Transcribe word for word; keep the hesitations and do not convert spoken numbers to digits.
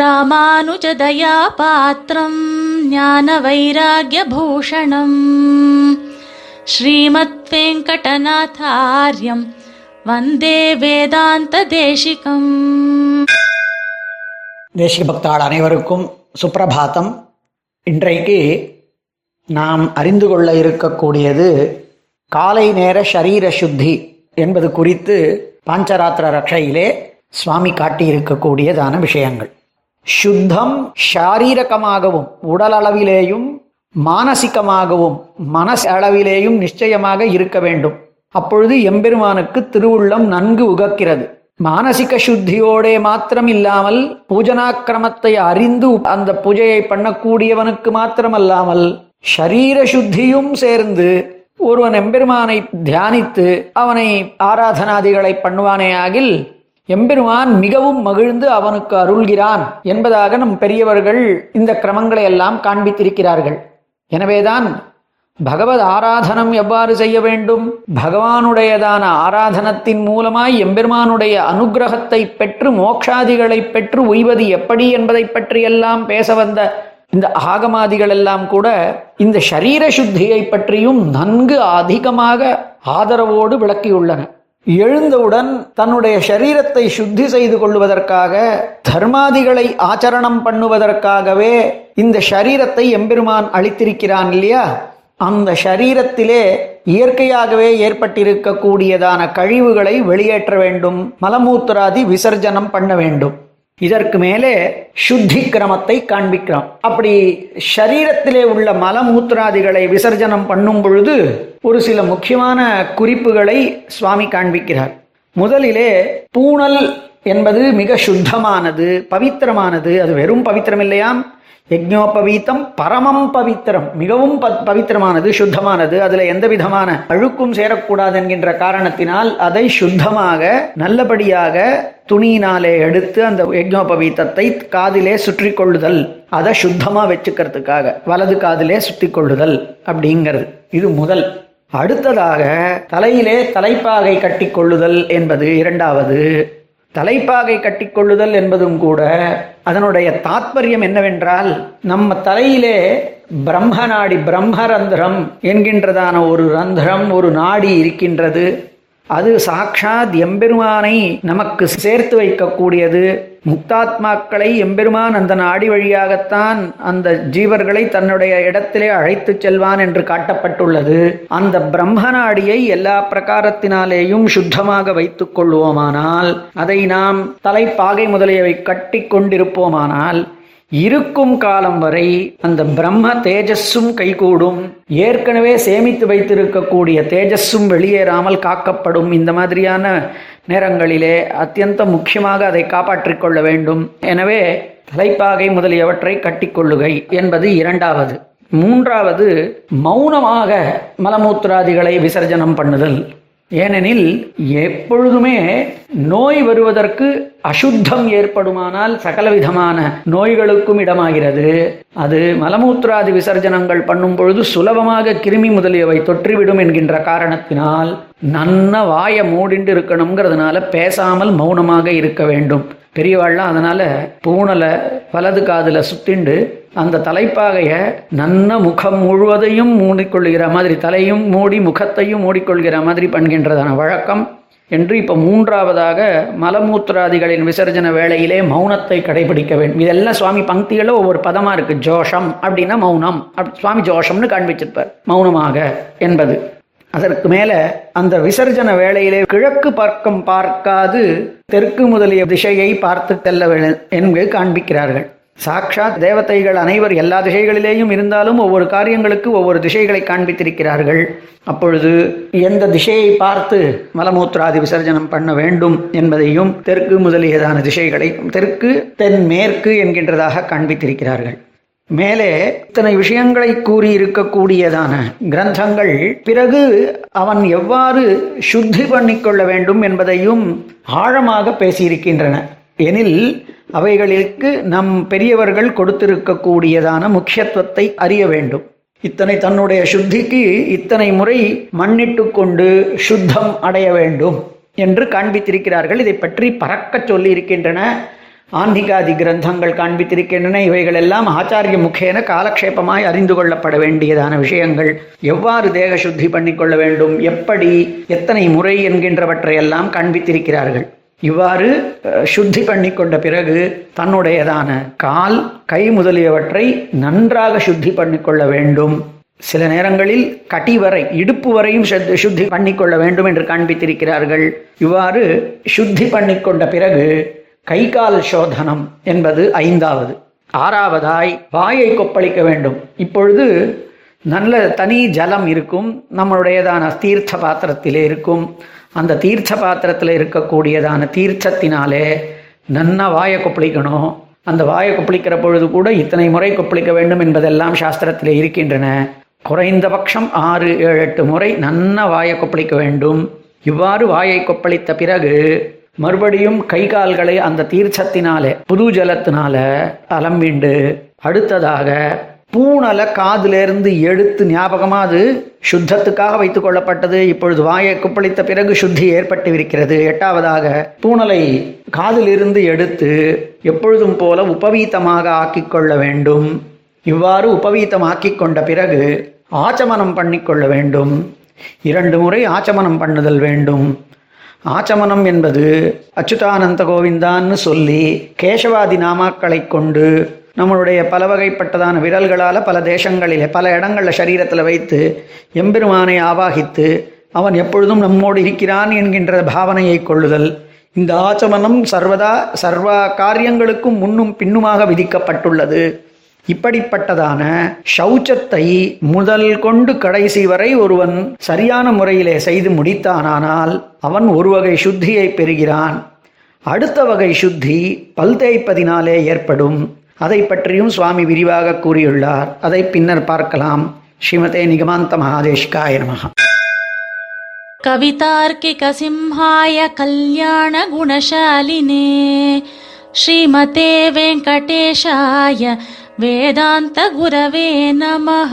ராமானுஜதயா பாத்ரம் ஞான வைராக்ய பூஷணம் ஸ்ரீமத் வெங்கடநாதார்யம் வந்தே வேதாந்த தேசிகம். தேசிக பக்தாள் அனைவருக்கும் சுப்பிரபாதம். இன்றைக்கு நாம் அறிந்து கொள்ள இருக்கக்கூடியது காலை நேர ஷரீர சுத்தி என்பது குறித்து பாஞ்சராத்திர ரக்ஷையிலே சுவாமி காட்டியிருக்கக்கூடியதான விஷயங்கள். சுத்தம் ஷாரீரகமாகவும் உடலளவிலேயும் மானசிகமாகவும் மனசு அளவிலேயும் நிச்சயமாக இருக்க வேண்டும். அப்பொழுது எம்பெருமானுக்கு திருவுள்ளம் நன்கு உகக்கிறது. மானசிக சுத்தியோட மாத்திரம் இல்லாமல் பூஜனாக்கிரமத்தை அறிந்து அந்த பூஜையை பண்ணக்கூடியவனுக்கு மாத்திரமல்லாமல் ஷரீர சுத்தியும் சேர்ந்து ஒருவன் எம்பெருமானை தியானித்து அவனை ஆராதனாதிகளை பண்ணுவானேயாகில் எம்பெருமான் மிகவும் மகிழ்ந்து அவனுக்கு அருள்கிறான் என்பதாக நம் பெரியவர்கள் இந்த கிரமங்களை எல்லாம் காண்பித்திருக்கிறார்கள். எனவேதான் பகவத் ஆராதனம் எவ்வாறு செய்ய வேண்டும், பகவானுடையதான ஆராதனத்தின் மூலமாய் எம்பெருமானுடைய அனுகிரகத்தை பெற்று மோட்சாதிகளை பெற்று உய்வது எப்படி என்பதை பற்றியெல்லாம் பேச வந்த இந்த ஆகமாதிகள் எல்லாம் கூட இந்த ஷரீர சுத்தியை பற்றியும் நன்கு அதிகமாக ஆதரவோடு விளக்கியுள்ளன. எழுந்தவுடன் தன்னுடைய ஷரீரத்தை சுத்தி செய்து கொள்வதற்காக தர்மாதிகளை ஆச்சரணம் பண்ணுவதற்காகவே இந்த ஷரீரத்தை எம்பெருமான் அளித்திருக்கிறான் இல்லையா? அந்த ஷரீரத்திலே இயற்கையாகவே ஏற்பட்டிருக்கக்கூடியதான கழிவுகளை வெளியேற்ற வேண்டும், மலமூத்திராதி விசர்ஜனம் பண்ண வேண்டும். இதற்கு மேலே சுத்தி கிரமத்தை காண்பிக்கிறோம். அப்படி ஷரீரத்திலே உள்ள மலமூத்திராதிகளை விசர்ஜனம் பண்ணும் பொழுது ஒரு சில முக்கியமான குறிப்புகளை சுவாமி காண்பிக்கிறார். முதலிலே பூணல் என்பது மிக சுத்தமானது, பவித்திரமானது. அது வெறும் பவித்திரம் இல்லையாம், யஜ்ஞோபவீத்தம் பரமம் பவித்திரம், மிகவும் பவித்திரமானது, சுத்தமானது. அதுல எந்த விதமான அழுக்கும் சேரக்கூடாது என்கின்ற காரணத்தினால் அதை சுத்தமாக நல்லபடியாக துணியினாலே எடுத்து அந்த யஜ்ஞோபவீத்தத்தை காதிலே சுற்றி கொள்ளுதல், அதை சுத்தமா வச்சுக்கிறதுக்காக வலது காதிலே சுத்தி கொள்ளுதல் அப்படிங்கிறது. இது முதல். அடுத்ததாக தலையிலே தலைப்பாகை கட்டி கொள்ளுதல் என்பது இரண்டாவது. தலைப்பாகை கட்டிக்கொள்ளுதல் என்பதும் கூட அதனுடைய தாத்பரியம் என்னவென்றால், நம்ம தலையிலே பிரம்ம நாடி, பிரம்ம ரந்திரம் என்கின்றதான ஒரு ரந்திரம், ஒரு நாடி இருக்கின்றது. அது சாக்ஷாத் எம்பெருமானை நமக்கு சேர்த்து வைக்கக்கூடியது. முக்தாத்மாக்களை எம்பெருமான் அந்த நாடி வழியாகத்தான் அந்த ஜீவர்களை தன்னுடைய இடத்திலே அழைத்து செல்வான் என்று காட்டப்பட்டுள்ளது. அந்த பிரம்ம நாடியை எல்லா பிரகாரத்தினாலேயும் சுத்தமாக வைத்துக் கொள்வோமானால், அதை நாம் தலைப்பாகை முதலியவை கட்டி கொண்டிருப்போமானால், இருக்கும் காலம் வரை அந்த பிரம்ம தேஜஸும் கைகூடும், ஏற்கனவே சேமித்து வைத்திருக்கக்கூடிய தேஜஸும் வெளியேறாமல் காக்கப்படும். இந்த மாதிரியான நேரங்களிலே அத்தியந்த முக்கியமாக அதை காப்பாற்றிக் கொள்ள வேண்டும். எனவே தலைப்பாகை முதலியவற்றை கட்டிக்கொள்ளுகை என்பது இரண்டாவது. மூன்றாவது, மௌனமாக மலமூத்திராதிகளை விசர்ஜனம் பண்ணுதல். ஏனெனில் எப்பொழுதுமே நோய் வருவதற்கு அசுத்தம் ஏற்படுமானால் சகலவிதமான நோய்களுக்கும் இடமாகிறது. அது மலமூத்திராதி விசர்ஜனங்கள் பண்ணும் பொழுது சுலபமாக கிருமி முதலியவை தொற்றிவிடும் என்கின்ற காரணத்தினால் நன்ன வாயை மூடிண்டு இருக்கணுங்கிறதுனால பேசாமல் மௌனமாக இருக்க வேண்டும். பெரியவாள்லாம் அதனால பூணலை வலது காதுல சுத்திண்டு அந்த தலைப்பாகைய நன்ன முகம் முழுவதையும் மூடிக்கொள்கிற மாதிரி, தலையும் மூடி முகத்தையும் மூடிக்கொள்கிற மாதிரி பண்கின்றதான வழக்கம் என்று இப்போ மூன்றாவதாக மலமூத்திராதிகளின் விசர்ஜன வேளையிலே மௌனத்தை கடைபிடிக்க வேண்டும். இதெல்லாம் சுவாமி பங்கிகளோ ஒவ்வொரு பதமாக இருக்குது. ஜோஷம் அப்படின்னா மௌனம், அப்படி சுவாமி ஜோஷம்னு காண்பிச்சிருப்பார் மௌனமாக என்பது. அதற்கு மேலே அந்த விசர்ஜன வேளையிலே கிழக்கு பக்கம் பார்க்காது தெற்கு முதலிய திசையை பார்த்து செல்ல வேண்டும் என்று காண்பிக்கிறார்கள். சாக்ஷாத் தேவதைகள் அனைவர் எல்லா திசைகளிலேயும் இருந்தாலும் ஒவ்வொரு காரியங்களுக்கு ஒவ்வொரு திசைகளை காண்பித்திருக்கிறார்கள். அப்பொழுது எந்த திசையை பார்த்து மலமூத்திராதி விசர்ஜனம் பண்ண வேண்டும் என்பதையும் தெற்கு முதலியதான திசைகளை தெற்கு தென் மேற்கு என்கின்றதாக காண்பித்திருக்கிறார்கள். மேலே இத்தனை விஷயங்களை கூறியிருக்கக்கூடியதான கிரந்தங்கள் பிறகு அவன் எவ்வாறு சுத்தி பண்ணிக்கொள்ள வேண்டும் என்பதையும் ஆழமாக பேசியிருக்கின்றன. எனில் அவைகளுக்கு நம் பெரியவர்கள் கொடுத்திருக்கக்கூடியதான முக்கியத்துவத்தை அறிய வேண்டும். இத்தனை தன்னுடைய சுத்திக்கு இத்தனை முறை மண்ணிட்டு கொண்டு சுத்தம் அடைய வேண்டும் என்று காண்பித்திருக்கிறார்கள். இதை பற்றி பறக்க சொல்லி இருக்கின்றன. ஆந்திகாதி கிரந்தங்கள் காண்பித்திருக்கின்றன. இவைகள் எல்லாம் ஆச்சாரிய முக்கேன காலக்ஷேபமாய் அறிந்து கொள்ளப்பட வேண்டியதான விஷயங்கள். எவ்வாறு தேக சுத்தி பண்ணிக்கொள்ள வேண்டும், எப்படி, எத்தனை முறை என்கின்றவற்றையெல்லாம் காண்பித்திருக்கிறார்கள். இவ்வாறு சுத்தி பண்ணி கொண்ட பிறகு தன்னுடையதான கால், கை முதலியவற்றை நன்றாக சுத்தி பண்ணிக்கொள்ள வேண்டும். சில நேரங்களில் கட்டி வரை, இடுப்பு வரையும் சுத்தி பண்ணிக்கொள்ள வேண்டும் என்று காண்பித்திருக்கிறார்கள். இவ்வாறு சுத்தி பண்ணிக்கொண்ட பிறகு கை கால் சோதனம் என்பது ஐந்தாவது. ஆறாவதாய் வாயை கொப்பளிக்க வேண்டும். இப்பொழுது நல்ல தனி ஜலம் இருக்கும், நம்மளுடையதான தீர்த்த பாத்திரத்திலே இருக்கும். அந்த தீர்த்த பாத்திரத்தில் இருக்கக்கூடியதான தீர்த்தத்தினாலே நன்னா வாயை கொப்பளிக்கணும். அந்த வாயை கொப்பளிக்கிற பொழுது கூட இத்தனை முறை கொப்பளிக்க வேண்டும் என்பதெல்லாம் சாஸ்திரத்திலே இருக்கின்றன. குறைந்தபட்சம் ஆறு ஏழு எட்டு முறை நன்னா வாயை கொப்பளிக்க வேண்டும். இவ்வாறு வாயை கொப்பளித்த பிறகு மறுபடியும் கை கால்களை அந்த தீர்ச்சத்தினாலே, புது ஜலத்தினால அலம்பிண்டு, அடுத்ததாக பூணலை காதிலிருந்து எடுத்து, ஞாபகமாக அது சுத்தத்துக்காக வைத்துக் கொள்ளப்பட்டது, இப்பொழுது வாயை கொப்பளித்த பிறகு சுத்தி ஏற்பட்டிருக்கிறது. எட்டாவதாக பூணலை காதிலிருந்து எடுத்து எப்பொழுதும் போல உபவீதமாக ஆக்கிக்கொள்ள வேண்டும். இவ்வாறு உபவீதம் ஆக்கிக்கொண்ட பிறகு ஆச்சமனம் பண்ணிக்கொள்ள வேண்டும். இரண்டு முறை ஆச்சமனம் பண்ணுதல் வேண்டும். ஆச்சமனம் என்பது அச்சுதானந்த கோவிந்தான்னு சொல்லி கேசவாதி நாமாக்களை கொண்டு நம்மளுடைய பல வகைப்பட்டதான விரல்களால் பல தேசங்களிலே பல இடங்களில் சரீரத்தில் வைத்து எம்பெருமானை ஆவாகித்து அவன் எப்பொழுதும் நம்மோடு இருக்கிறான் என்கின்ற பாவனையை கொள்ளுதல். இந்த ஆச்சமனம் சர்வதா சர்வா காரியங்களுக்கும் முன்னும் பின்னுமாக விதிக்கப்பட்டுள்ளது. இப்படிப்பட்டதான சௌச்சத்தை முதல் கொண்டு கடைசி வரை ஒருவன் சரியான முறையிலே செய்து முடித்தானால் அவன் ஒரு வகை சுத்தியை பெறுகிறான். அடுத்த வகை சுத்தி பல் தேய்ப்பதினாலே ஏற்படும். அதை பற்றியும் சுவாமி விரிவாக கூறியுள்ளார். அதை பின்னர் பார்க்கலாம். ஸ்ரீமதே நிகமாந்த மகாதேஷ்காய நமஹ. கவிதார்க்கிக சிம்ஹாய கல்யாண குணசாலினே ஸ்ரீமதே வெங்கடேஷாய வேதாந்த குரவே நமஹ.